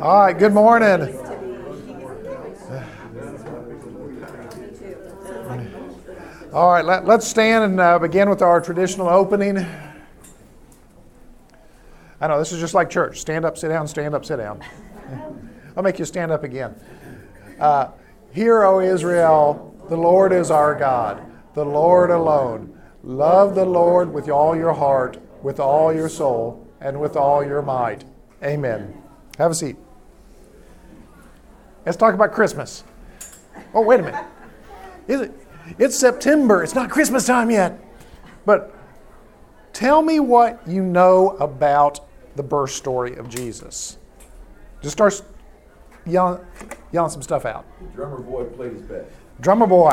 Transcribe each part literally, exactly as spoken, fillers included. All right, good morning. All right, let, let's stand and uh, begin with our traditional opening. I know, this is just like church. Stand up, sit down, stand up, sit down. I'll make you stand up again. Uh, Hear, O Israel, the Lord is our God, the Lord alone. Love the Lord with all your heart, with all your soul, and with all your might. Amen. Have a seat. Let's talk about Christmas. Oh, wait a minute. Is it? It's September. It's not Christmas time yet. But tell me what you know about the birth story of Jesus. Just start yelling, yelling some stuff out. The drummer boy played his best. Drummer boy.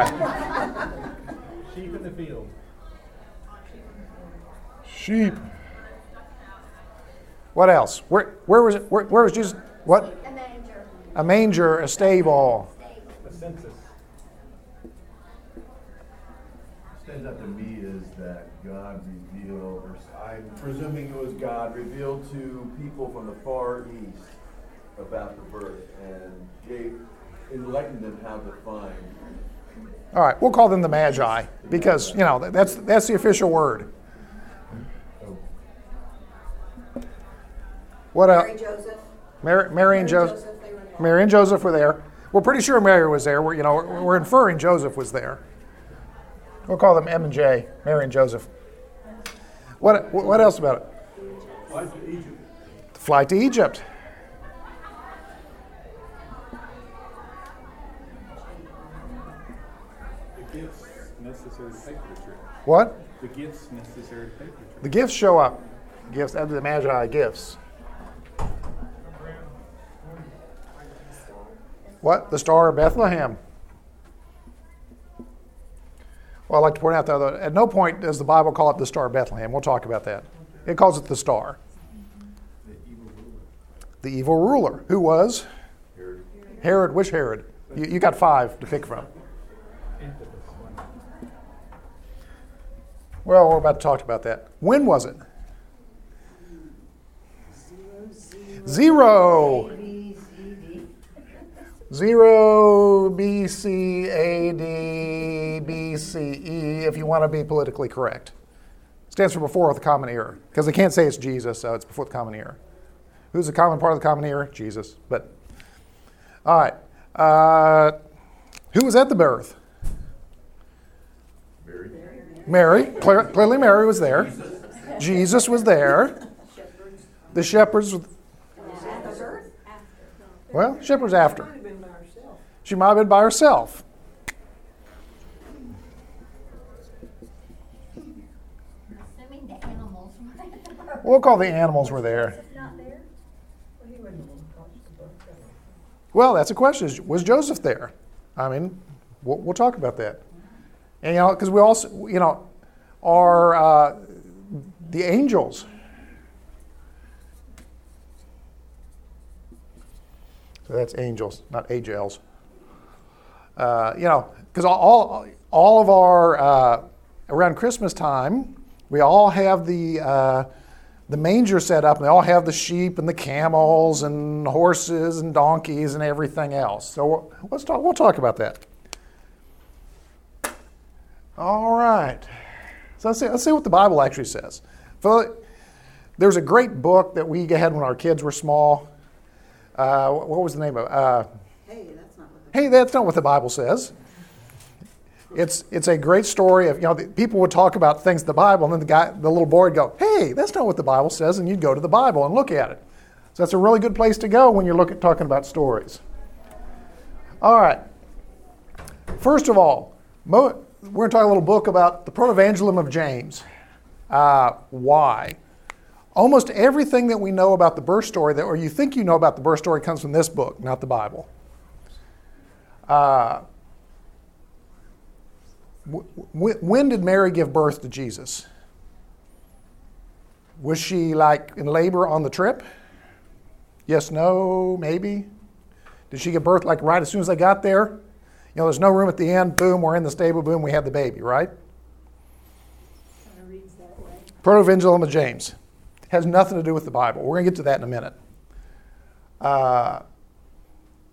Sheep in the field. Sheep. What else? Where where was it? Where, where was Jesus? What? A manger. A manger, a stable. A census. What stands out to me is that God revealed, or I'm presuming it was God, revealed to people from the Far East about the birth and gave, enlightened them how to find. All right, we'll call them the Magi because, you know, that's that's the official word. What Mary, uh, Joseph. Mary, Mary and Joseph. Mary and Joseph. Mary and Joseph were there. We're pretty sure Mary was there. We're, you know, we're, we're inferring Joseph was there. We'll call them M and J. Mary and Joseph. What? What else about it? Flight to Egypt. The flight to Egypt. The gifts necessary to pay for the trip. What? The gifts necessary to pay for the trip. The gifts show up. Gifts. After the Magi, gifts. What? The Star of Bethlehem. Well, I'd like to point out, though, that at no point does the Bible call it the Star of Bethlehem. We'll talk about that. It calls it the star. The evil ruler. The evil ruler. Who was? Herod. Herod. Which Herod? You, you got five to pick from. Well, we're about to talk about that. When was it? Zero. Zero. Zero B C A D B C E, if you want to be politically correct. It stands for before the common era, because they can't say it's Jesus, so it's before the common era. Who's the common part of the common era? Jesus. But all right, uh, who was at the birth? Mary. Mary. Clear, clearly, Mary was there. Jesus, Jesus was there. Shepherds. The shepherds. After. Well, shepherds after. She might have been by herself. Assuming the animals were there. We'll call the animals were there. Well, that's a question. Was Joseph there? I mean, we'll, we'll talk about that. And, you know, because we also, you know, are uh, the angels. So that's angels, not angels. Uh, you know, because all all of our uh, around Christmas time, we all have the uh, the manger set up, and they all have the sheep and the camels and horses and donkeys and everything else. So let's talk. We'll talk about that. All right. So let's see. Let's see what the Bible actually says. So there's a great book that we had when our kids were small. Uh, what was the name of it? Uh, hey, that's not. Hey, that's not what the Bible says. It's it's a great story of, you know, the, people would talk about things in the Bible, and then the guy, the little boy would go, hey, that's not what the Bible says, and you'd go to the Bible and look at it. So that's a really good place to go when you're looking talking about stories. All right. First of all, Mo, we're going to talk a little book about the Protoevangelium of James. Uh, why? Almost everything that we know about the birth story, that or you think you know about the birth story, comes from this book, not the Bible. Uh, w- when did Mary give birth to Jesus? Was she like in labor on the trip? Yes, no, maybe. Did she give birth like right as soon as they got there? You know, there's no room at the end. Boom, we're in the stable. Boom, we have the baby, right? Protoevangelium of James has nothing to do with the Bible. We're going to get to that in a minute. Uh,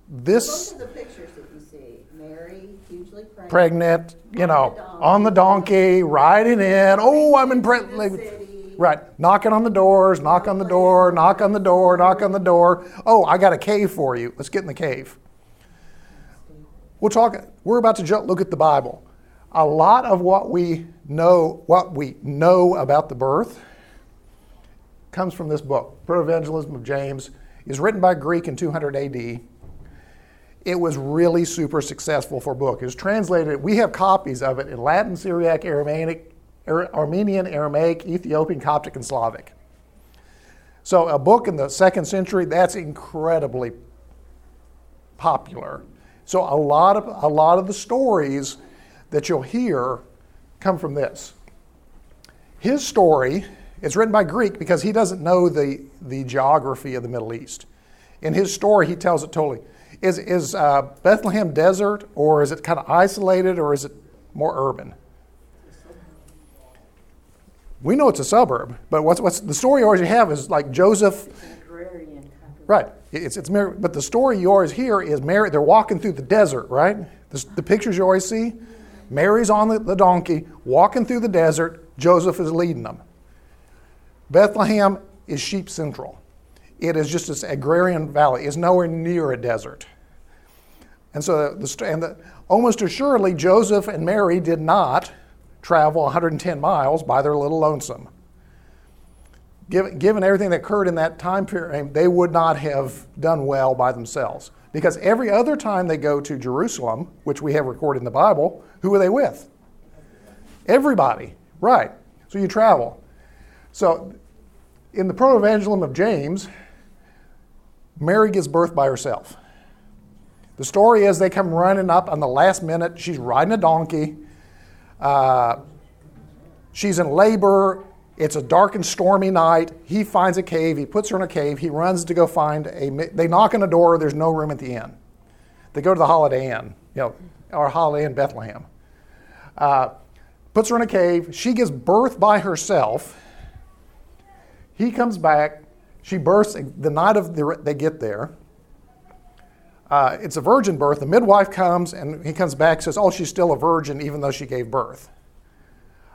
this. Both of the pictures that you see, Mary hugely pregnant, pregnant you know, on the donkey, on the donkey riding in. Oh, I'm in pregnant. Right, knocking on the doors, knock on the door, knock on the door, knock on the door. Oh, I got a cave for you. Let's get in the cave. We'll talk. We're about to jump, look at the Bible. A lot of what we know, what we know about the birth, comes from this book. Protoevangelium of James is written by Greek in two hundred A D. It was really super successful for book. It was translated. We have copies of it in Latin, Syriac, Aramaic. Armenian, Aramaic, Ethiopian, Coptic, and Slavic. So a book in the second century, that's incredibly popular. So a lot of a lot of the stories that you'll hear come from this. His story is written by Greek because he doesn't know the, the geography of the Middle East. In his story, he tells it totally. Is, is uh, Bethlehem desert, or is it kind of isolated, or is it more urban? We know it's a suburb, but what's what's the story you always have is like Joseph. It's an agrarian type of right. It's it's but the story you always hear is Mary. They're walking through the desert, right? The, the pictures you always see, Mary's on the, the donkey walking through the desert. Joseph is leading them. Bethlehem is sheep central. It is just this agrarian valley. It's nowhere near a desert. And so the and the, almost assuredly Joseph and Mary did not travel one hundred ten miles by their little lonesome. Given, given everything that occurred in that time period, they would not have done well by themselves. Because every other time they go to Jerusalem, which we have recorded in the Bible, who are they with? Everybody, right. So you travel. So in the Protoevangelium of James, Mary gives birth by herself. The story is they come running up on the last minute. She's riding a donkey. Uh, she's in labor. It's a dark and stormy night. He finds a cave. He puts her in a cave. He runs to go find a. They knock on a door. There's no room at the inn. They go to the Holiday Inn, you know, or Holiday Inn Bethlehem. Uh, puts her in a cave. She gives birth by herself. He comes back. She births the night of the. They get there. Uh, it's a virgin birth. The midwife comes, and he comes back and says, oh, she's still a virgin, even though she gave birth.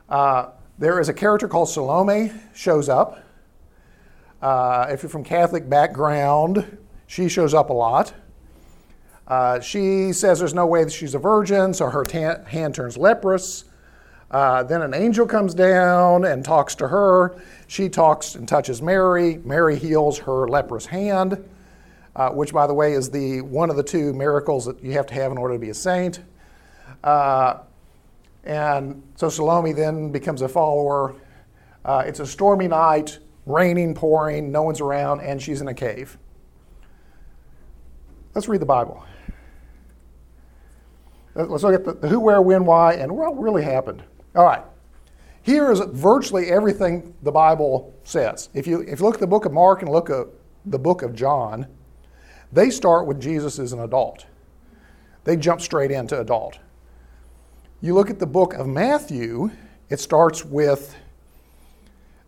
Uh, there is a character called Salome shows up. Uh, if you're from Catholic background, she shows up a lot. Uh, she says there's no way that she's a virgin, so her tan- hand turns leprous. Uh, then an angel comes down and talks to her. She talks and touches Mary. Mary heals her leprous hand. Uh, which, by the way, is the one of the two miracles that you have to have in order to be a saint. Uh, and so Salome then becomes a follower. Uh, it's a stormy night, raining, pouring, no one's around, and she's in a cave. Let's read the Bible. Let's look at the, the who, where, when, why, and what really happened. All right. Here is virtually everything the Bible says. If you, if you look at the book of Mark and look at the book of John, they start with Jesus as an adult. They jump straight into adult. You look at the book of Matthew, it starts with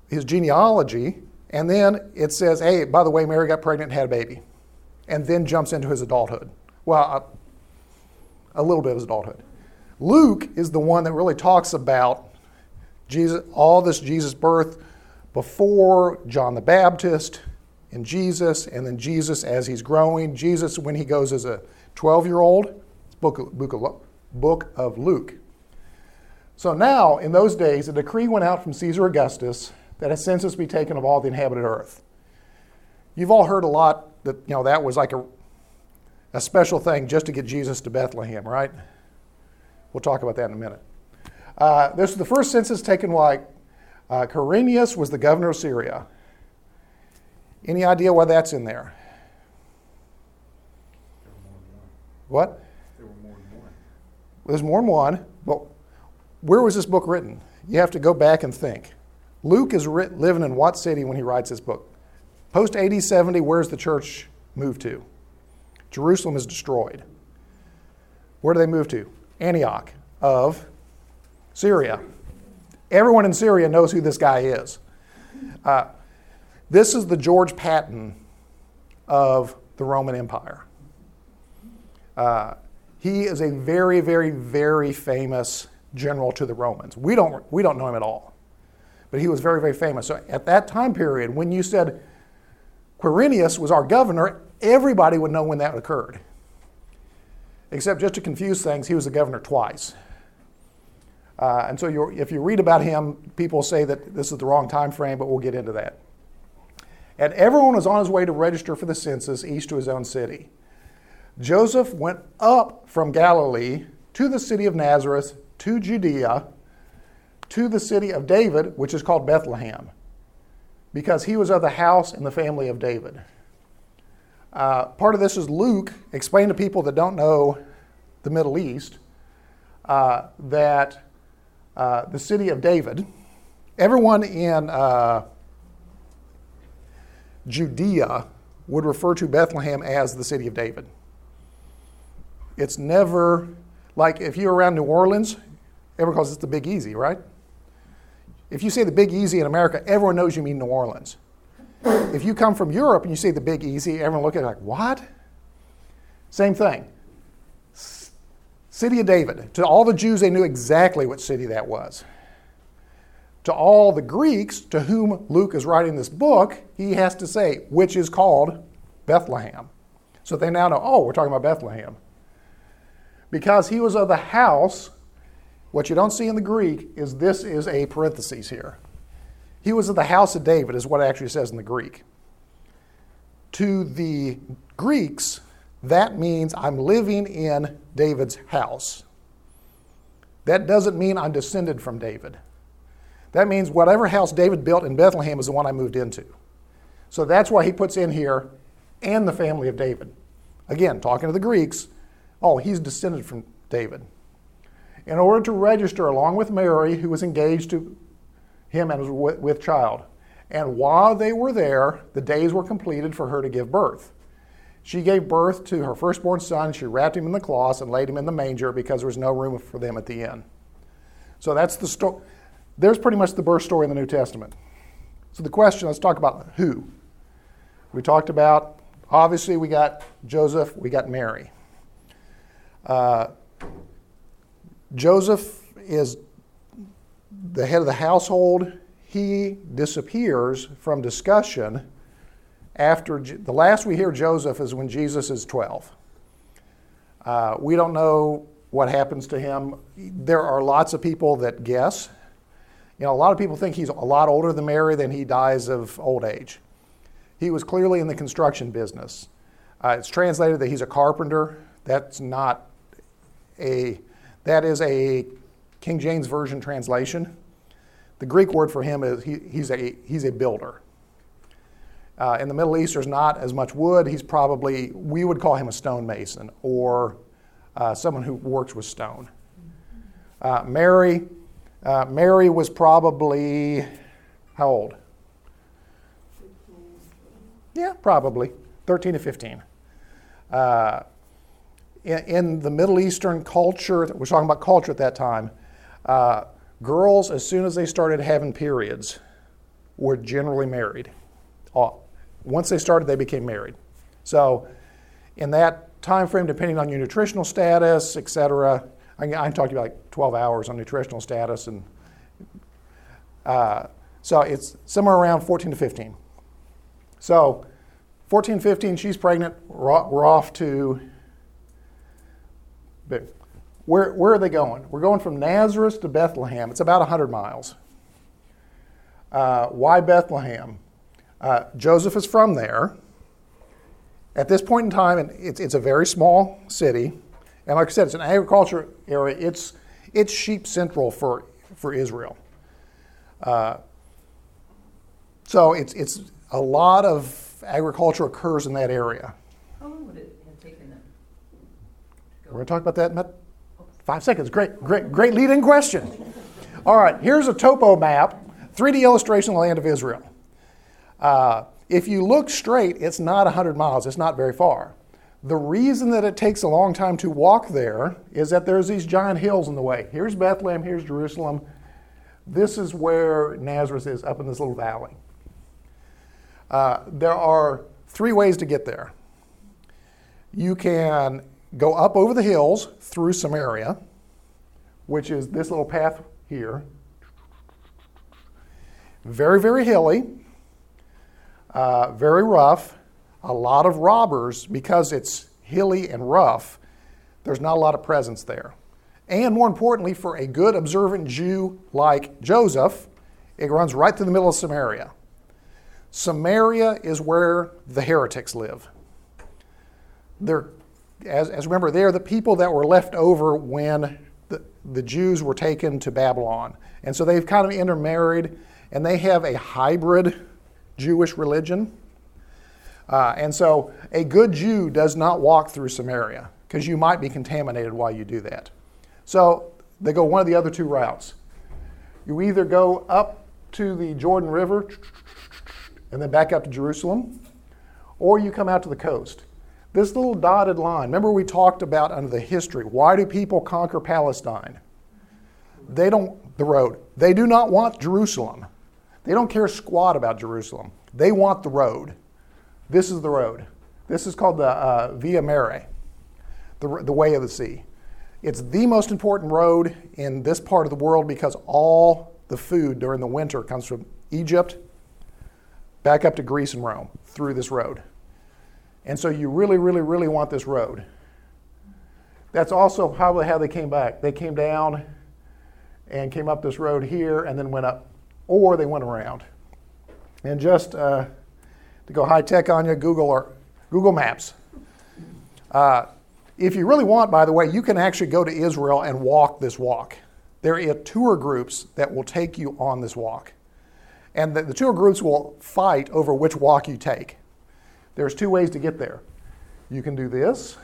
his genealogy, and then it says, hey, by the way, Mary got pregnant and had a baby, and then jumps into his adulthood. Well, a, a little bit of his adulthood. Luke is the one that really talks about Jesus, all this Jesus birth before John the Baptist, and Jesus, and then Jesus as he's growing. Jesus when he goes as a twelve-year-old, book of, book of, book of Luke. So now, in those days, a decree went out from Caesar Augustus that a census be taken of all the inhabited earth. You've all heard a lot that, you know, that was like a, a special thing just to get Jesus to Bethlehem, right? We'll talk about that in a minute. Uh, this is the first census taken like uh, Quirinius was the governor of Syria. Any idea why that's in there? There were more than one. What? There were more than one. There's more than one. But where was this book written? You have to go back and think. Luke is writ- living in what city when he writes this book? Post A D seventy, where's the church moved to? Jerusalem is destroyed. Where do they move to? Antioch of Syria. Everyone in Syria knows who this guy is. Uh, This is the George Patton of the Roman Empire. Uh, he is a very, very, very famous general to the Romans. We don't we don't know him at all, but he was very, very famous. So at that time period, when you said Quirinius was our governor, everybody would know when that occurred. Except just to confuse things, he was the governor twice. Uh, and so you're, if you read about him, people say that this is the wrong time frame, but we'll get into that. And everyone was on his way to register for the census, each to his own city. Joseph went up from Galilee to the city of Nazareth, to Judea, to the city of David, which is called Bethlehem, because he was of the house and the family of David. Uh, part of this is Luke explained to people that don't know the Middle East uh, that uh, the city of David, everyone in uh, Judea would refer to Bethlehem as the city of David. It's never, like if you're around New Orleans, everyone calls it the Big Easy, right? If you say the Big Easy in America, everyone knows you mean New Orleans. If you come from Europe and you say the Big Easy, everyone looks at it like, what? Same thing. S- City of David. To all the Jews, they knew exactly what city that was. To all the Greeks, to whom Luke is writing this book, he has to say, which is called Bethlehem. So they now know, oh, we're talking about Bethlehem. Because he was of the house, what you don't see in the Greek is this is a parenthesis here. He was of the house of David is what it actually says in the Greek. To the Greeks, that means I'm living in David's house. That doesn't mean I'm descended from David. That means whatever house David built in Bethlehem is the one I moved into. So that's why he puts in here, and the family of David. Again, talking to the Greeks, oh, he's descended from David. In order to register along with Mary, who was engaged to him and was with, with child. And while they were there, the days were completed for her to give birth. She gave birth to her firstborn son. She wrapped him in the cloths and laid him in the manger because there was no room for them at the inn. So that's the story. There's pretty much the birth story in the New Testament. So the question, let's talk about who. We talked about, obviously we got Joseph, we got Mary. Uh, Joseph is the head of the household. He disappears from discussion after the last we hear Joseph is when Jesus is twelve. Uh, we don't know what happens to him. There are lots of people that guess. You know, a lot of people think he's a lot older than Mary, then he dies of old age. He was clearly in the construction business. Uh, it's translated that he's a carpenter. That's not a, that is a King James Version translation. The Greek word for him is he, he's a he's a builder. Uh, in the Middle East, there's not as much wood. He's probably, we would call him a stonemason or uh, someone who works with stone. Uh, Mary, uh, Mary was probably, how old? Yeah, probably, thirteen to fifteen. Uh, In the Middle Eastern culture, we're talking about culture at that time, uh, girls, as soon as they started having periods, were generally married. Once they started, they became married. So in that time frame, depending on your nutritional status, et cetera, I, I'm talking about like twelve hours on nutritional status. and uh, So it's somewhere around fourteen to fifteen. So fourteen, fifteen, she's pregnant, we're off to... Where, where are they going? We're going from Nazareth to Bethlehem. It's about one hundred miles. Uh, why Bethlehem? Uh, Joseph is from there. At this point in time, and it's, it's a very small city. And like I said, it's an agriculture area. It's, it's sheep central for, for Israel. Uh, so it's, it's a lot of agriculture occurs in that area. We're going to talk about that in about five seconds. Great, great, great lead-in question. All right, here's a topo map, three D illustration of the land of Israel. Uh, if you look straight, it's not one hundred miles. It's not very far. The reason that it takes a long time to walk there is that there's these giant hills in the way. Here's Bethlehem. Here's Jerusalem. This is where Nazareth is, up in this little valley. Uh, there are three ways to get there. you can go up over the hills through Samaria, which is this little path here. Very, very hilly, uh, very rough. A lot of robbers, because it's hilly and rough, there's not a lot of presence there. And more importantly, for a good observant Jew like Joseph, it runs right through the middle of Samaria. Samaria is where the heretics live. They're, as, as remember, they're the people that were left over when the, the Jews were taken to Babylon. And so they've kind of intermarried, and they have a hybrid Jewish religion. Uh, and so a good Jew does not walk through Samaria, because you might be contaminated while you do that. So they go one of the other two routes. You either go up to the Jordan River and then back up to Jerusalem, or you come out to the coast. This little dotted line, remember we talked about under the history, why do people conquer Palestine? They don't, the road. They do not want Jerusalem. They don't care squat about Jerusalem. They want the road. This is the road. This is called the uh, Via Mare, the, the way of the sea. It's the most important road in this part of the world because all the food during the winter comes from Egypt back up to Greece and Rome through this road. And so you really, really, really want this road. That's also probably how they came back. They came down and came up this road here and then went up, or they went around. And just uh, to go high tech on you, Google or Google Maps. Uh, If you really want, by the way, you can actually go to Israel and walk this walk. There are tour groups that will take you on this walk. And the, the tour groups will fight over which walk you take. There's two ways to get there. You can do this.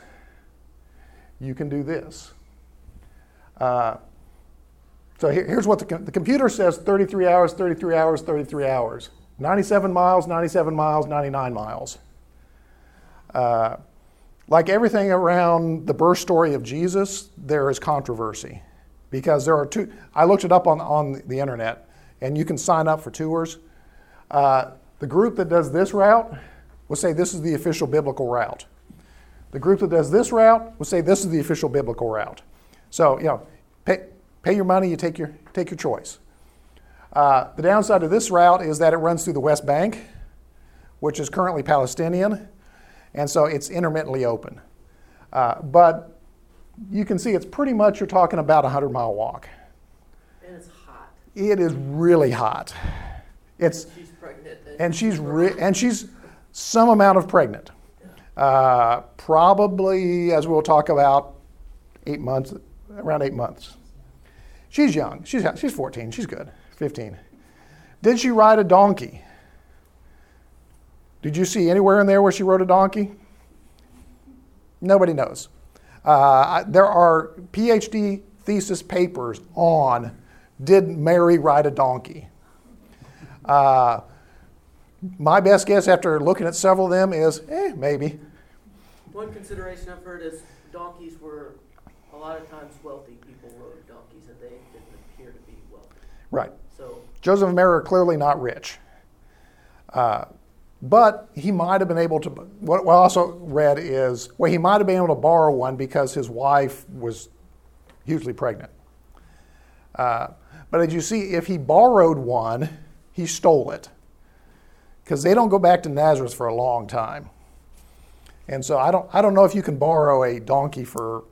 You can do this. Uh, so here, here's what the, com- the computer says, thirty-three hours, thirty-three hours, thirty-three hours. ninety-seven miles, ninety-seven miles, ninety-nine miles. Uh, Like everything around the birth story of Jesus, there is controversy because there are two. I looked it up on, on the internet, and you can sign up for tours. Uh, the group that does this route will say this is the official biblical route. The group that does this route will say this is the official biblical route. So, you know, pay, pay your money, you take your, take your choice. Uh, the downside of this route is that it runs through the West Bank, which is currently Palestinian. And so it's intermittently open. Uh, but you can see it's pretty much you're talking about a hundred-mile walk. And it's hot. It is really hot. It's and she's pregnant. And, and she's, she's re- and she's some amount of pregnant. Yeah. Uh, probably, as we'll talk about, eight months, around eight months. She's young. She's she's fourteen. She's good. fifteen. Did she ride a donkey? Did you see anywhere in there where she rode a donkey? Nobody knows. Uh, there are P H D thesis papers on did Mary ride a donkey? Uh, my best guess after looking at several of them is, eh, maybe. One consideration I've heard is donkeys were a lot of times wealthy people rode donkeys and they didn't appear to be wealthy. Right. So Joseph and Mary are clearly not rich. Uh, But he might have been able to, what I also read is, well, he might have been able to borrow one because his wife was hugely pregnant. Uh, but as you see, if he borrowed one, he stole it. Because they don't go back to Nazareth for a long time. And so I don't I don't know if you can borrow a donkey for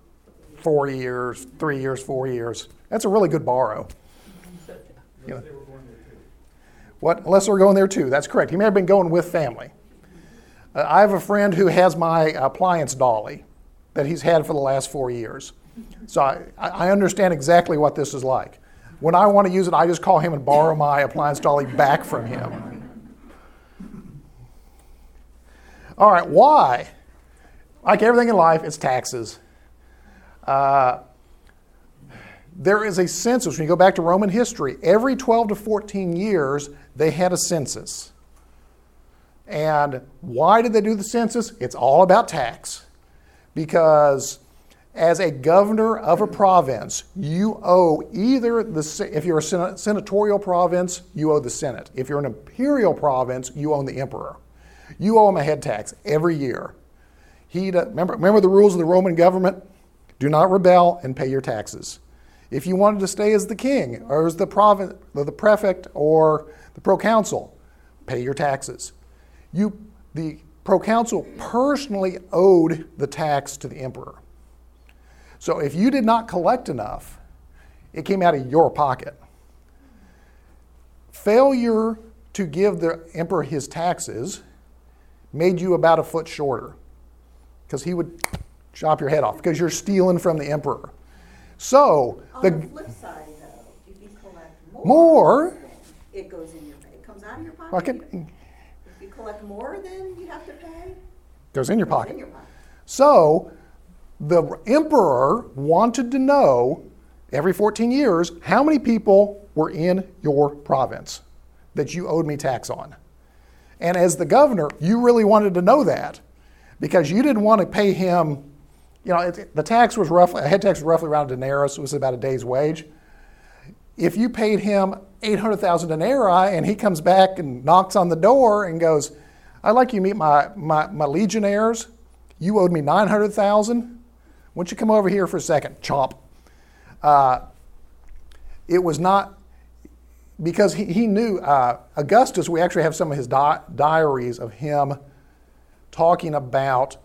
four years, three years, four years. That's a really good borrow. You know. What, unless they're going there too. That's correct. He may have been going with family. Uh, I have a friend who has my appliance dolly that he's had for the last four years. So I, I understand exactly what this is like. When I want to use it, I just call him and borrow my appliance dolly back from him. All right, why? Like everything in life, it's taxes. Uh, There is a census. When you go back to Roman history, every twelve to fourteen years, they had a census. And why did they do the census? It's all about tax. Because as a governor of a province, you owe either, the if you're a senatorial province, you owe the Senate. If you're an imperial province, you own the emperor. You owe them a head tax every year. He remember, remember the rules of the Roman government? Do not rebel and pay your taxes. If you wanted to stay as the king or as the, province, or the prefect or the proconsul, pay your taxes. You, the proconsul personally owed the tax to the emperor. So if you did not collect enough, it came out of your pocket. Failure to give the emperor his taxes made you about a foot shorter because he would chop your head off because you're stealing from the emperor. So on the, the flip side, though, if you collect more, more it goes in your it comes out of your pocket. Can, if you collect more, then you have to pay. Goes in your pocket. In your pocket. So the emperor wanted to know every fourteen years how many people were in your province that you owed me tax on. And as the governor, you really wanted to know that because you didn't want to pay him. You know, it, the tax was roughly, a head tax was roughly around a denarius, it was about a day's wage. If you paid him eight hundred thousand denarii and he comes back and knocks on the door and goes, I'd like you to meet my, my, my legionnaires, you owed me nine hundred thousand, why don't you come over here for a second, chomp. Uh, it was not, because he, he knew, uh, Augustus, we actually have some of his di- diaries of him talking about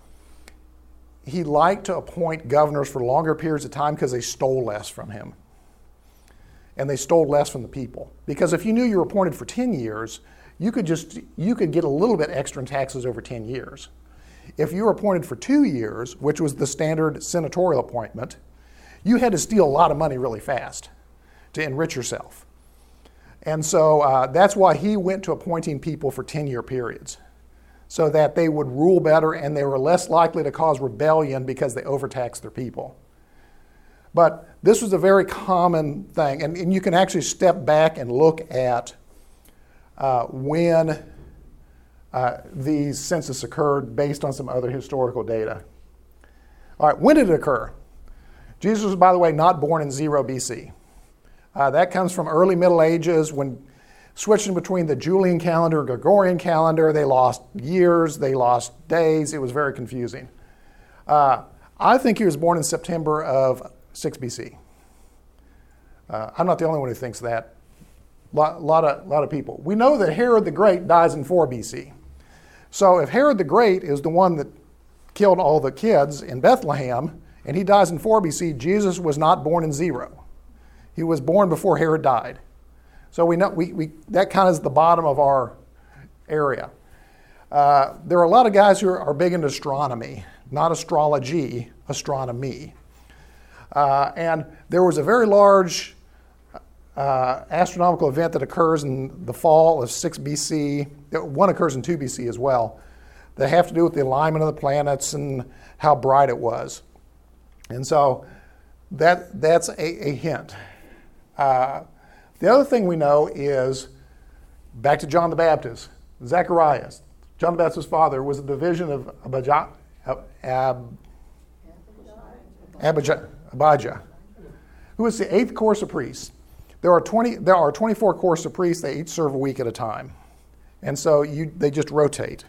he liked to appoint governors for longer periods of time because they stole less from him. And they stole less from the people. Because if you knew you were appointed for ten years, you could just you could get a little bit extra in taxes over ten years. If you were appointed for two years, which was the standard senatorial appointment, you had to steal a lot of money really fast to enrich yourself. And so uh, that's why he went to appointing people for ten-year periods, so that they would rule better and they were less likely to cause rebellion because they overtaxed their people. But this was a very common thing, and, and you can actually step back and look at uh, when uh, these census occurred based on some other historical data. All right, when did it occur? Jesus was, by the way, not born in zero B C. Uh, that comes from early Middle Ages when switching between the Julian calendar and Gregorian calendar. They lost years, they lost days. It was very confusing. Uh, I think he was born in September of six B C. Uh, I'm not the only one who thinks that. A lot, lot, of, lot of people. We know that Herod the Great dies in four B C. So if Herod the Great is the one that killed all the kids in Bethlehem, and he dies in four B C, Jesus was not born in zero. He was born before Herod died. So we know we, we that kind of is the bottom of our area. Uh, there are a lot of guys who are, are big into astronomy, not astrology, astronomy. Uh, and there was a very large uh, astronomical event that occurs in the fall of six B C. One occurs in two B C as well. That have to do with the alignment of the planets and how bright it was. And so that that's a, a hint. Uh, The other thing we know is, back to John the Baptist, Zacharias, John the Baptist's father, was a division of Abijah, Ab, Abijah, Abijah, who is the eighth course of priests. There are twenty. There are twenty-four courses of priests. They each serve a week at a time, and so you they just rotate.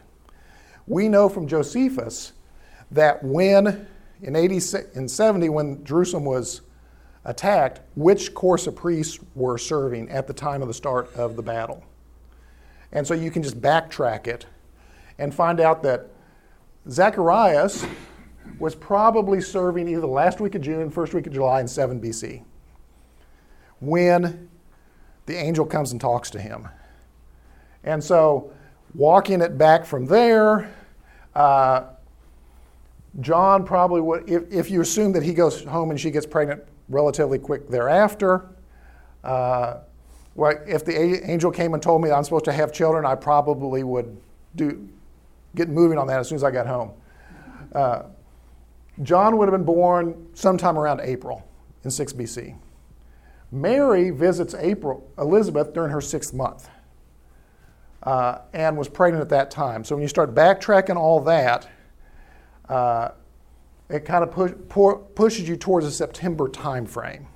We know from Josephus that when in eighty in seventy, when Jerusalem was attacked, which course of priests were serving at the time of the start of the battle. And so you can just backtrack it and find out that Zacharias was probably serving either the last week of June, first week of July in seven B C when the angel comes and talks to him. And so walking it back from there, uh, John probably would, if, if you assume that he goes home and she gets pregnant relatively quick thereafter. Uh, well, if the a- angel came and told me that I'm supposed to have children, I probably would do get moving on that as soon as I got home. Uh, John would have been born sometime around April in six B C. Mary visits April Elizabeth during her sixth month uh, and was pregnant at that time. So when you start backtracking all that, uh, it kind of push, pour, pushes you towards a September time frame.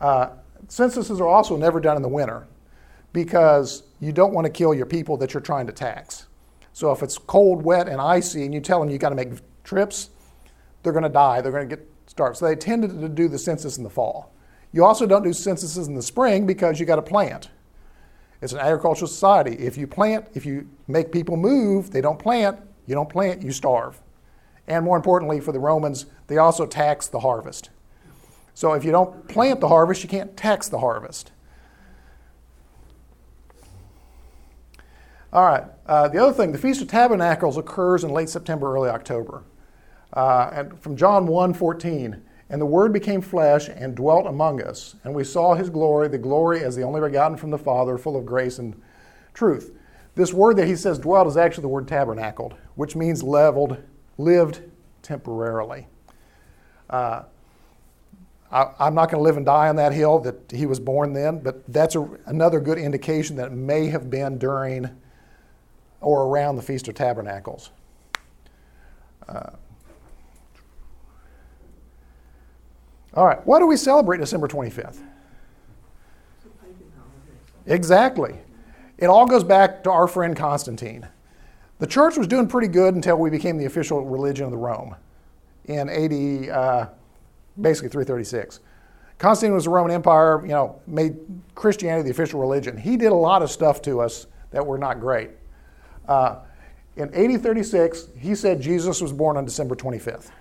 Uh, censuses are also never done in the winter because you don't want to kill your people that you're trying to tax. So if it's cold, wet, and icy, and you tell them you got to make trips, they're going to die. They're going to get starved. So they tended to do the census in the fall. You also don't do censuses in the spring because you got to plant. It's an agricultural society. If you plant, if you make people move, they don't plant, you don't plant, you starve. And more importantly for the Romans, they also taxed the harvest. So if you don't plant the harvest, you can't tax the harvest. All right, uh, the other thing, the Feast of Tabernacles occurs in late September, early October. Uh, and from John one fourteen, and the Word became flesh and dwelt among us, and we saw his glory, the glory as the only begotten from the Father, full of grace and truth. This word that he says dwelt is actually the word tabernacled, which means leveled, lived temporarily. Uh, I, I'm not going to live and die on that hill that he was born then, but that's a, another good indication that it may have been during or around the Feast of Tabernacles. Uh, all right, why do we celebrate December twenty-fifth? Exactly. It all goes back to our friend Constantine. The church was doing pretty good until we became the official religion of the Rome in A D, uh, basically three thirty-six. Constantine was the Roman Empire, you know, made Christianity the official religion. He did a lot of stuff to us that were not great. Uh, in A D thirty-six, he said Jesus was born on December twenty-fifth.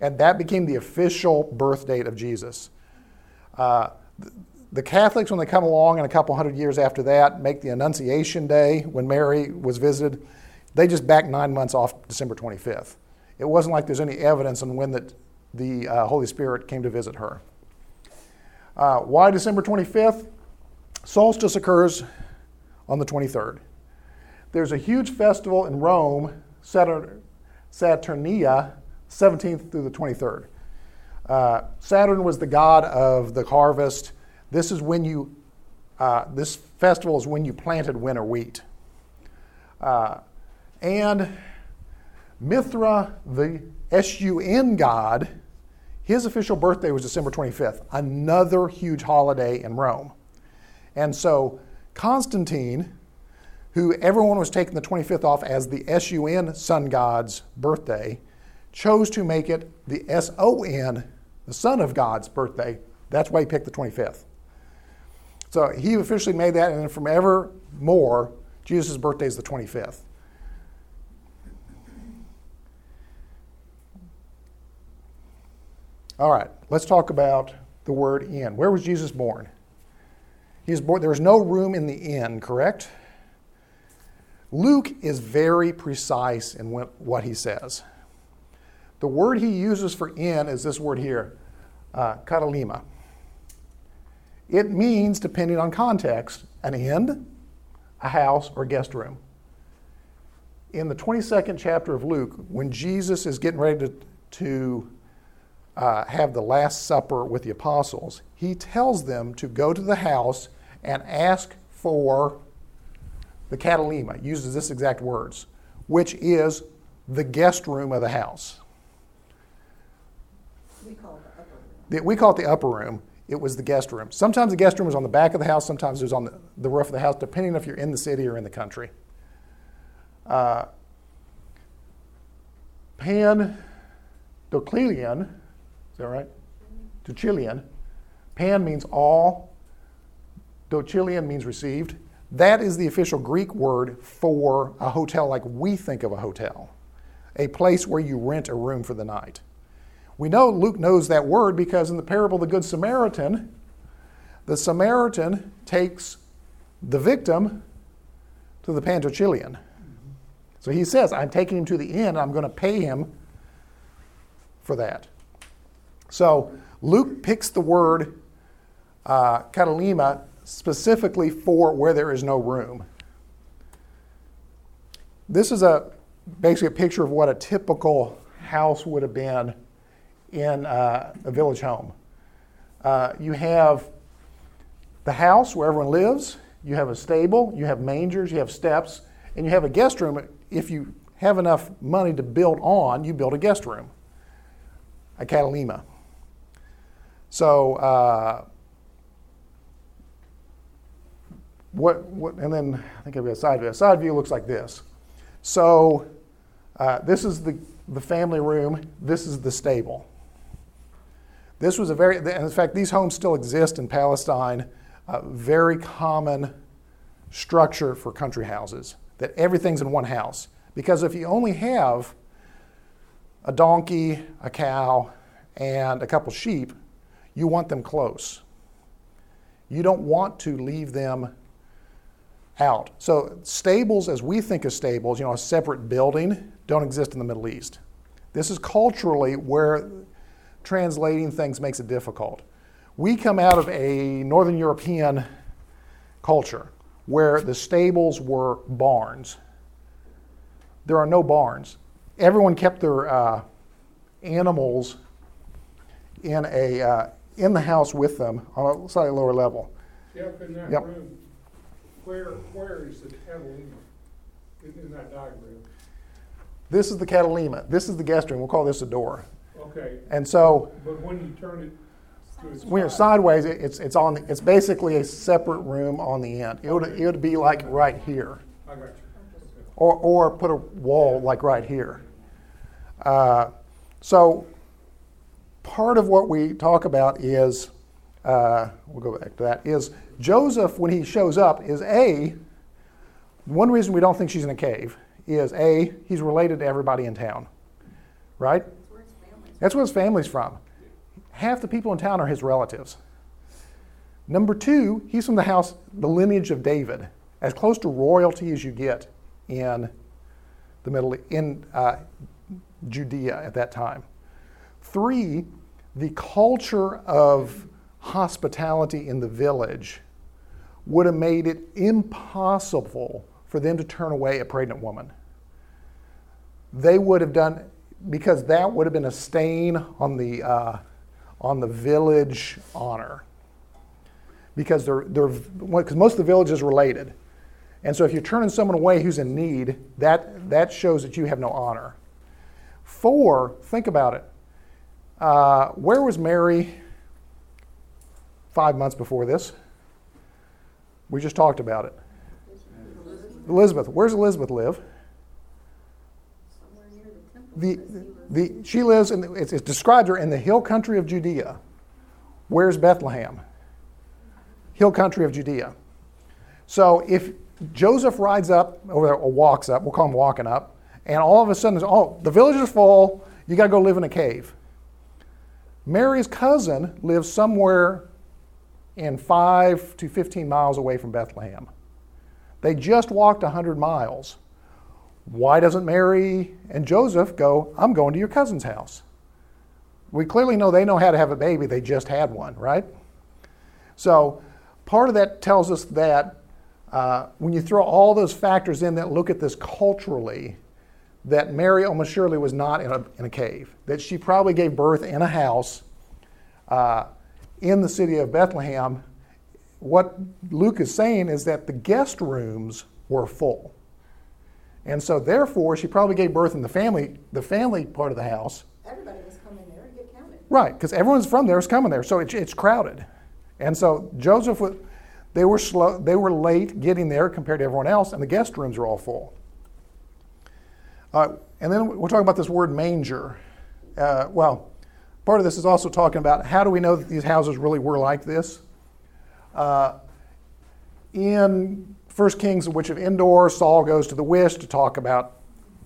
And that became the official birth date of Jesus. Uh, the Catholics, when they come along in a couple hundred years after that, make the Annunciation Day when Mary was visited. They just backed nine months off December twenty-fifth. It wasn't like there's any evidence on when the, the uh, Holy Spirit came to visit her. Uh, why December twenty-fifth? Solstice occurs on the twenty-third. There's a huge festival in Rome, Saturn, Saturnalia, seventeenth through the twenty-third. Uh, Saturn was the god of the harvest. This is when you, uh, this festival is when you planted winter wheat. Uh, And Mithra, the S U N god, his official birthday was December twenty-fifth, another huge holiday in Rome. And so Constantine, who everyone was taking the twenty-fifth off as the S U N sun god's birthday, chose to make it the S O N, the son of God's birthday. That's why he picked the twenty-fifth. So he officially made that, and then from evermore, Jesus' birthday is the twenty-fifth. All right, let's talk about the word inn. Where was Jesus born? He was born. There was no room in the inn, correct? Luke is very precise in what he says. The word he uses for inn is this word here, uh, katalima. It means, depending on context, an inn, a house, or guest room. In the twenty-second chapter of Luke, when Jesus is getting ready to... to Uh, have the Last Supper with the apostles, he tells them to go to the house and ask for the katalima, uses this exact words, which is the guest room of the house. We call it the upper room. The, we call it the upper room. It was the guest room. Sometimes the guest room was on the back of the house, sometimes it was on the, the roof of the house, depending if you're in the city or in the country. Uh, Pandocheion. Is that right? Dochilion. Pan means all. Dochilion means received. That is the official Greek word for a hotel like we think of a hotel. A place where you rent a room for the night. We know Luke knows that word because in the parable of the Good Samaritan, the Samaritan takes the victim to the Pandocheion. Mm-hmm. So he says, I'm taking him to the inn, and I'm going to pay him for that. So Luke picks the word uh, katalima specifically for where there is no room. This is a basically a picture of what a typical house would have been in uh, a village home. Uh, you have the house where everyone lives, you have a stable, you have mangers, you have steps, and you have a guest room. If you have enough money to build on, you build a guest room, a katalima. So, uh, what, what, and then I think I've got a side view. A side view looks like this. So, uh, this is the the family room. This is the stable. This was a very, in fact, these homes still exist in Palestine. A very common structure for country houses, that everything's in one house. Because if you only have a donkey, a cow, and a couple sheep, you want them close. You don't want to leave them out. So stables, as we think of stables, you know, a separate building, don't exist in the Middle East. This is culturally where translating things makes it difficult. We come out of a Northern European culture where the stables were barns. There are no barns. Everyone kept their uh, animals in a uh, in the house with them on a slightly lower level. Jeff, in that yep. room, where where is the Catalina in, in that diagram? This is the Catalina. This is the guest room. We'll call this a door. Okay. And so, but when you turn it to its when you're sideways, it, it's it's on. The, it's basically a separate room on the end. It would it would be like right here. I got you. Or or put a wall like right here. Uh, so part of what we talk about is, uh, we'll go back to that, is Joseph, when he shows up, is A, one reason we don't think she's in a cave is A, he's related to everybody in town, right? That's where his family's, That's where his family's from. Half the people in town are his relatives. Number two, he's from the house, the lineage of David, as close to royalty as you get in the Middle in uh, Judea at that time. Three, the culture of hospitality in the village would have made it impossible for them to turn away a pregnant woman. They would have done, because that would have been a stain on the uh, on the village honor. Because they're they're because most of the village is related. And so if you're turning someone away who's in need, that, that shows that you have no honor. Four, think about it. Uh, where was Mary five months before this? We just talked about it. Elizabeth. Elizabeth. Where's Elizabeth live? Somewhere near the temple. The, the, she lives, in the, it's, it's described her in the hill country of Judea. Where's Bethlehem? Hill country of Judea. So if Joseph rides up, or walks up, we'll call him walking up, and all of a sudden, oh, the village is full, you got to go live in a cave. Mary's cousin lives somewhere in five to fifteen miles away from Bethlehem. They just walked one hundred miles. Why doesn't Mary and Joseph go, I'm going to your cousin's house? We clearly know they know how to have a baby. They just had one, right? So part of that tells us that Uh, when you throw all those factors in that look at this culturally, that Mary almost surely was not in a, in a cave, that she probably gave birth in a house uh, in the city of Bethlehem. What Luke is saying is that the guest rooms were full. And so therefore, she probably gave birth in the family, the family part of the house. Everybody was coming there to get counted. Right, because everyone's from there is coming there, so it, it's crowded. And so Joseph was... They were slow. They were late getting there compared to everyone else, and the guest rooms are all full. Uh, and then we're talking about this word manger. Uh, well, part of this is also talking about how do we know that these houses really were like this? Uh, in First Kings, the Witch of Endor, Saul goes to the witch to talk about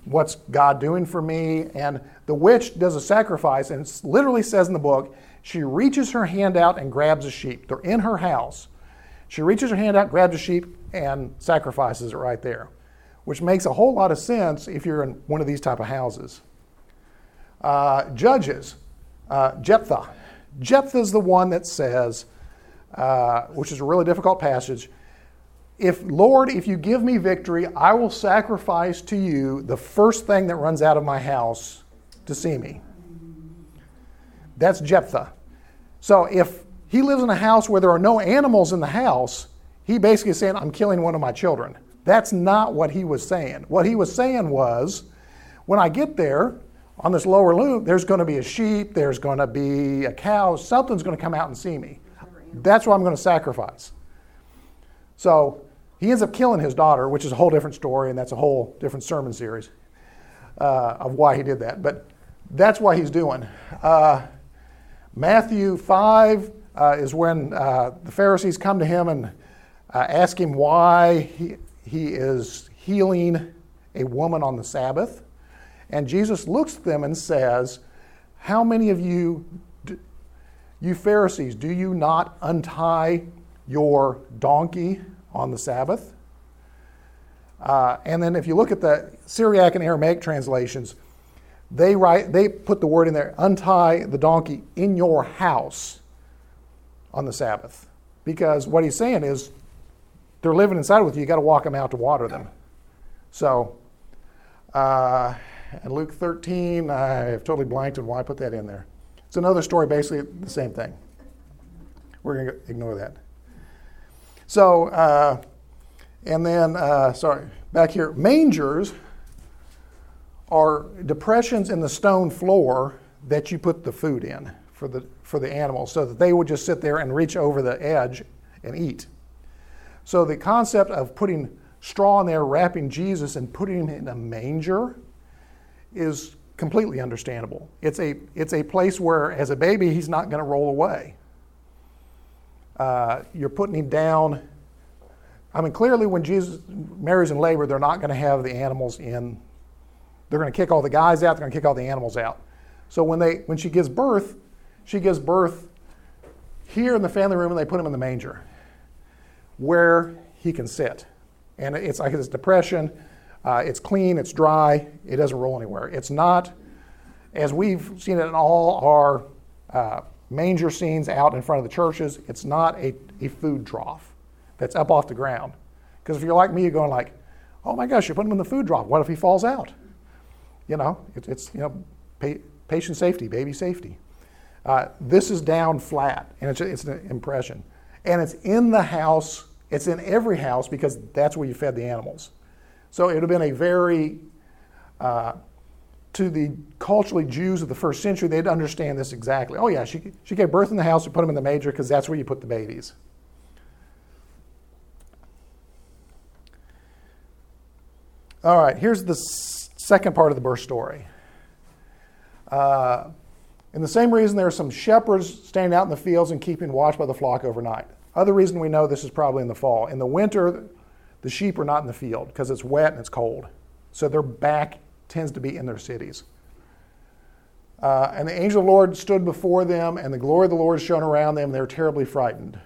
what's God doing for me, and the witch does a sacrifice, and it literally says in the book, she reaches her hand out and grabs a sheep. They're in her house. She reaches her hand out, grabs a sheep, and sacrifices it right there, which makes a whole lot of sense if you're in one of these type of houses. Uh, judges, uh, Jephthah. Jephthah is the one that says, uh, which is a really difficult passage, if, Lord, if you give me victory, I will sacrifice to you the first thing that runs out of my house to see me. That's Jephthah. So if he lives in a house where there are no animals in the house, he basically is saying, I'm killing one of my children. That's not what he was saying. What he was saying was, when I get there, on this lower loop, there's going to be a sheep, there's going to be a cow, something's going to come out and see me. That's what I'm going to sacrifice. So he ends up killing his daughter, which is a whole different story, and that's a whole different sermon series. uh, of why he did that, but that's what he's doing. Uh, Matthew five uh, is when uh, the Pharisees come to him and uh, ask him why he, he is healing a woman on the Sabbath. And Jesus looks at them and says, how many of you, do, you Pharisees, do you not untie your donkey on the Sabbath? Uh, and then if you look at the Syriac and Aramaic translations, they write, they put the word in there, untie the donkey in your house on the Sabbath. Because what he's saying is, they're living inside with you, you got to walk them out to water them. So, uh, and Luke thirteen, I've totally blanked on why I put that in there. It's another story, basically the same thing. We're going to ignore that. So, uh, and then, uh, sorry, back here, mangers are depressions in the stone floor that you put the food in for the for the animals, so that they would just sit there and reach over the edge and eat. So the concept of putting straw in there, wrapping Jesus and putting him in a manger is completely understandable. It's a it's a place where, as a baby, he's not going to roll away. Uh, you're putting him down. I mean, clearly when Jesus, Mary's in labor, they're not going to have the animals in. They're going to kick all the guys out. They're going to kick all the animals out. So when they when she gives birth, she gives birth here in the family room, and they put him in the manger where he can sit. And it's like his depression. Uh, it's clean. It's dry. It doesn't roll anywhere. It's not, as we've seen it in all our uh, manger scenes out in front of the churches, it's not a, a food trough that's up off the ground. Because if you're like me, you're going like, oh my gosh, you put him in the food trough. What if he falls out? You know, it, it's, you know, pa- patient safety, baby safety. Uh, this is down flat, and it's, it's an impression. And it's in the house. It's in every house because that's where you fed the animals. So it would have been a very, uh, to the culturally Jews of the first century, they'd understand this exactly. Oh yeah, she she gave birth in the house, we put them in the manger because that's where you put the babies. All right, here's the second part of the birth story. Uh, and the same reason there are some shepherds standing out in the fields and keeping watch by the flock overnight. Other reason we know this is probably in the fall. In the winter, the sheep are not in the field because it's wet and it's cold. So their back tends to be in their cities. Uh, and the angel of the Lord stood before them, and the glory of the Lord shone around them. They were terribly frightened.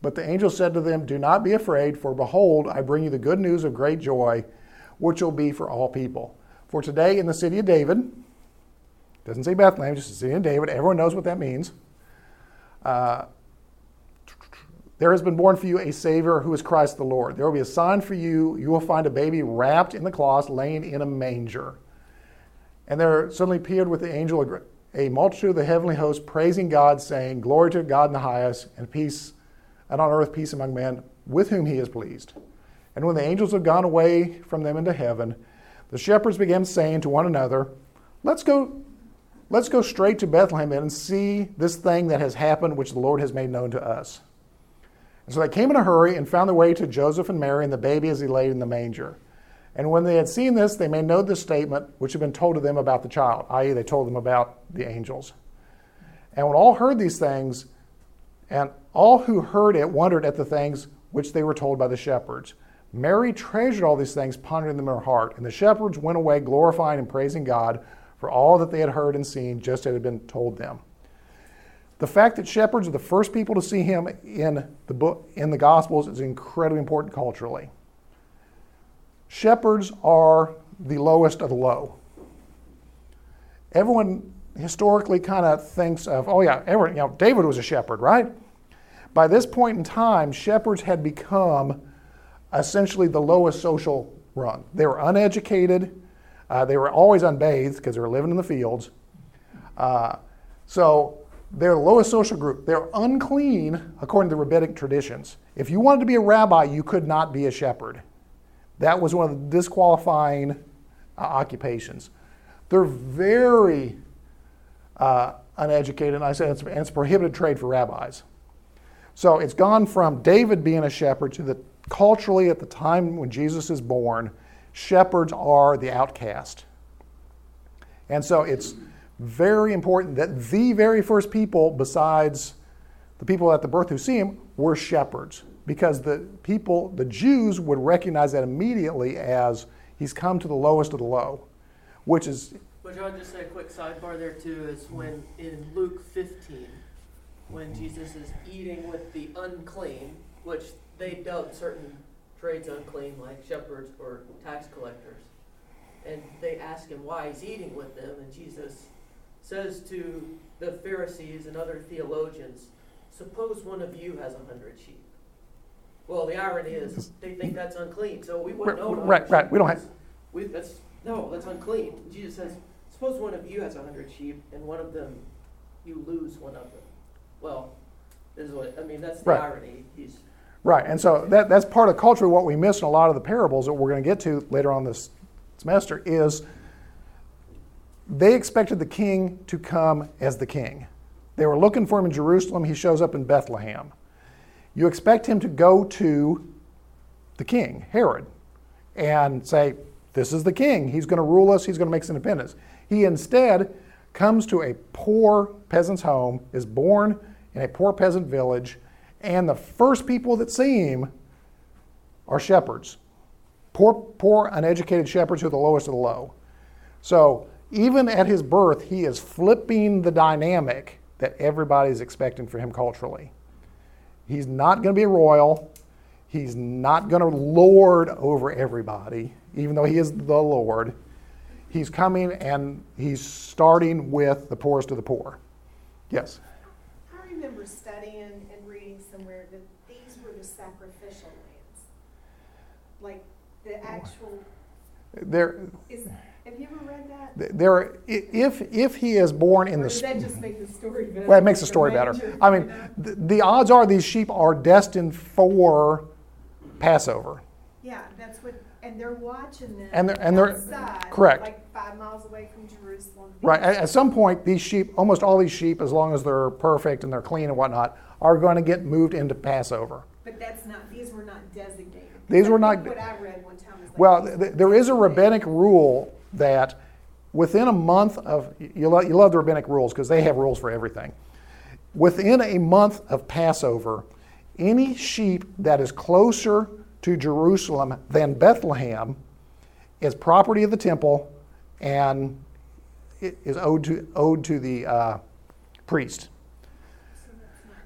But the angel said to them, do not be afraid, for behold, I bring you the good news of great joy, which will be for all people. For today in the city of David, doesn't say Bethlehem, just the city of David. Everyone knows what that means. Uh, There has been born for you a Savior who is Christ the Lord. There will be a sign for you. You will find a baby wrapped in the cloth, laying in a manger. And there suddenly appeared with the angel a multitude of the heavenly host, praising God, saying, glory to God in the highest, and peace, and on earth peace among men, with whom he is pleased. And when the angels had gone away from them into heaven, the shepherds began saying to one another, Let's go, let's go straight to Bethlehem and see this thing that has happened, which the Lord has made known to us. And so they came in a hurry and found their way to Joseph and Mary and the baby as he lay in the manger. And when they had seen this, they made note the statement which had been told to them about the child, that is they told them about the angels. And when all heard these things, and all who heard it wondered at the things which they were told by the shepherds. Mary treasured all these things, pondering them in her heart. And the shepherds went away glorifying and praising God for all that they had heard and seen, just as it had been told them. The fact that shepherds are the first people to see him in the book, in the Gospels, is incredibly important culturally. Shepherds are the lowest of the low. Everyone historically kind of thinks of, oh yeah, everyone, you know, David was a shepherd, right? By this point in time, shepherds had become essentially the lowest social rung. They were uneducated. Uh, they were always unbathed because they were living in the fields. Uh, so. They're the lowest social group. They're unclean according to the rabbinic traditions. If you wanted to be a rabbi, you could not be a shepherd. That was one of the disqualifying uh, occupations. They're very uh, uneducated, and I said it's, and it's a prohibited trade for rabbis. So it's gone from David being a shepherd to the culturally at the time when Jesus is born, shepherds are the outcast. And so it's very important that the very first people, besides the people at the birth who see him, were shepherds, because the people, the Jews, would recognize that immediately as he's come to the lowest of the low, which is... Which I'll just say a quick sidebar there too is when in Luke fifteen, when Jesus is eating with the unclean, which they dubbed certain trades unclean, like shepherds or tax collectors, and they ask him why he's eating with them, and Jesus says to the Pharisees and other theologians, suppose one of you has a hundred sheep. Well, the irony is they think that's unclean, so we wouldn't know. Right, right. We don't have. We, that's, no, that's unclean. Jesus says, suppose one of you has a hundred sheep, and one of them, you lose one of them. Well, this is what I mean. That's the right. irony. He's right, and so that that's part of culture. What we miss in a lot of the parables that we're going to get to later on this semester is they expected the king to come as the king. They were looking for him in Jerusalem. He shows up in Bethlehem. You expect him to go to the king, Herod, and say, this is the king. He's going to rule us. He's going to make us independent. He instead comes to a poor peasant's home, is born in a poor peasant village, and the first people that see him are shepherds. Poor, poor, uneducated shepherds who are the lowest of the low. So even at his birth, he is flipping the dynamic that everybody's expecting for him culturally. He's not going to be royal. He's not going to lord over everybody, even though he is the Lord. He's coming and he's starting with the poorest of the poor. Yes? I remember studying and reading somewhere that these were the sacrificial lambs. Like the actual... There, is, have you ever read that? There, if if he is born in or the does that just make the story better? Well, it makes the story better. I mean, the, the odds are these sheep are destined for Passover. Yeah, that's what, and they're watching them and they're, and outside, they're correct, like five miles away from Jerusalem. Right. At, at some point, these sheep, almost all these sheep, as long as they're perfect and they're clean and whatnot, are going to get moved into Passover. But that's not; these were not designated. These were not. What I read one time was like, well, th- th- there is a rabbinic rule that within a month of you love you love the rabbinic rules because they have rules for everything. Within a month of Passover, any sheep that is closer to Jerusalem than Bethlehem is property of the temple and it is owed to owed to the uh, priest.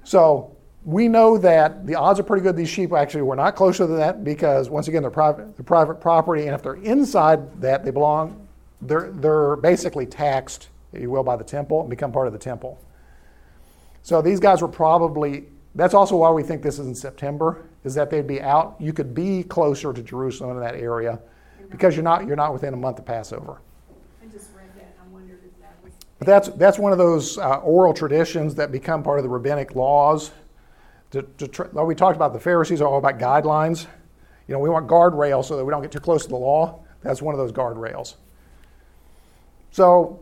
So. We know that the odds are pretty good these sheep actually were not closer than that because, once again, they're private, they're private property, and if they're inside that, they belong, they're, they're basically taxed, if you will, by the temple and become part of the temple. So these guys were probably, that's also why we think this is in September, is that they'd be out, you could be closer to Jerusalem in that area because you're not you're not within a month of Passover. But that's, that's one of those uh, oral traditions that become part of the rabbinic laws. To, to tr- we talked about the Pharisees are all about guidelines. You know, we want guardrails so that we don't get too close to the law. That's one of those guardrails. So,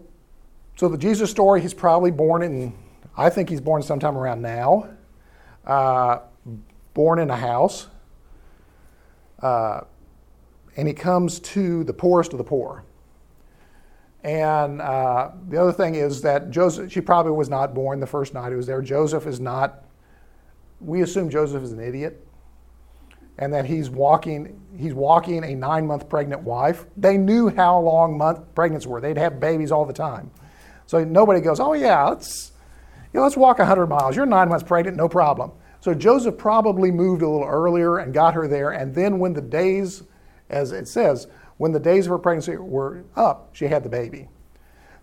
so the Jesus story, he's probably born in, I think he's born sometime around now. Uh, born in a house. Uh, and he comes to the poorest of the poor. And uh, the other thing is that Joseph, she probably was not born the first night he was there. Joseph is not... We assume Joseph is an idiot and that he's walking he's walking a nine-month pregnant wife. They knew how long month pregnancies were. They'd have babies all the time. So nobody goes, oh yeah, let's you know, let's walk one hundred miles. You're nine months pregnant, no problem. So Joseph probably moved a little earlier and got her there. And then when the days, as it says, when the days of her pregnancy were up, she had the baby.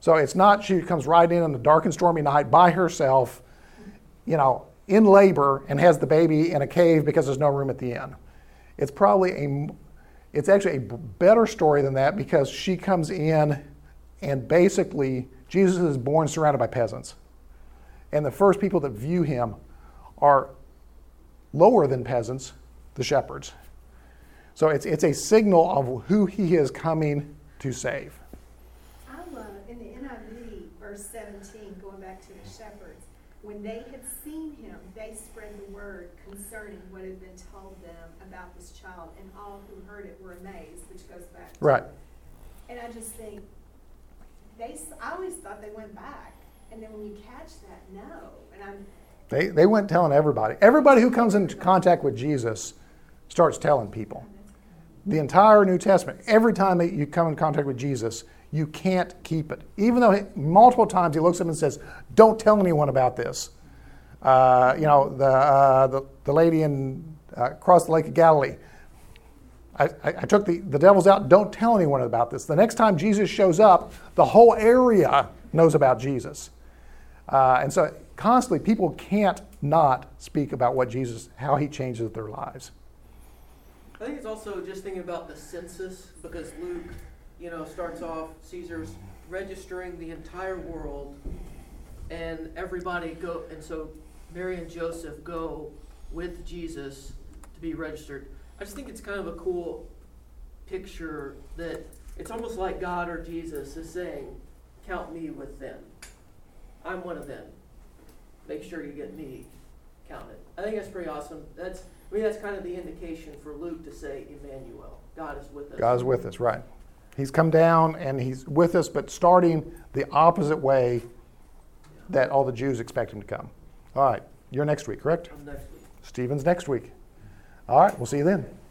So it's not she comes right in on a dark and stormy night by herself, you know, in labor and has the baby in a cave because there's no room at the inn. It's probably a, it's actually a better story than that because she comes in and basically Jesus is born surrounded by peasants. And the first people that view him are lower than peasants, the shepherds. So it's it's a signal of who he is coming to save. I love in the N I V verse seventeen, going back to the shepherds, when they had seen him, they spread the word concerning what had been told them about this child, and all who heard it were amazed, which goes back to right. It. And I just think they, I always thought they went back. And then when you catch that, no. And I'm, they, they went telling everybody. Everybody who comes into contact with Jesus starts telling people. The entire New Testament, every time that you come in contact with Jesus, you can't keep it. Even though he, multiple times he looks at him and says, don't tell anyone about this. Uh, you know, the, uh, the the lady in uh, across the Lake of Galilee, I, I, I took the, the devils out, don't tell anyone about this. The next time Jesus shows up, the whole area knows about Jesus. Uh, and so constantly people can't not speak about what Jesus, how he changes their lives. I think it's also just thinking about the census, because Luke, you know, starts off, Caesar's registering the entire world, and everybody go, and so Mary and Joseph go with Jesus to be registered. I just think it's kind of a cool picture that it's almost like God or Jesus is saying, count me with them. I'm one of them. Make sure you get me counted. I think that's pretty awesome. That's I mean, that's kind of the indication for Luke to say, Emmanuel, God is with us. God is with us, right. He's come down and he's with us, but starting the opposite way yeah. that all the Jews expect him to come. All right, you're next week, correct? I'm next week. Stephen's next week. All right, we'll see you then.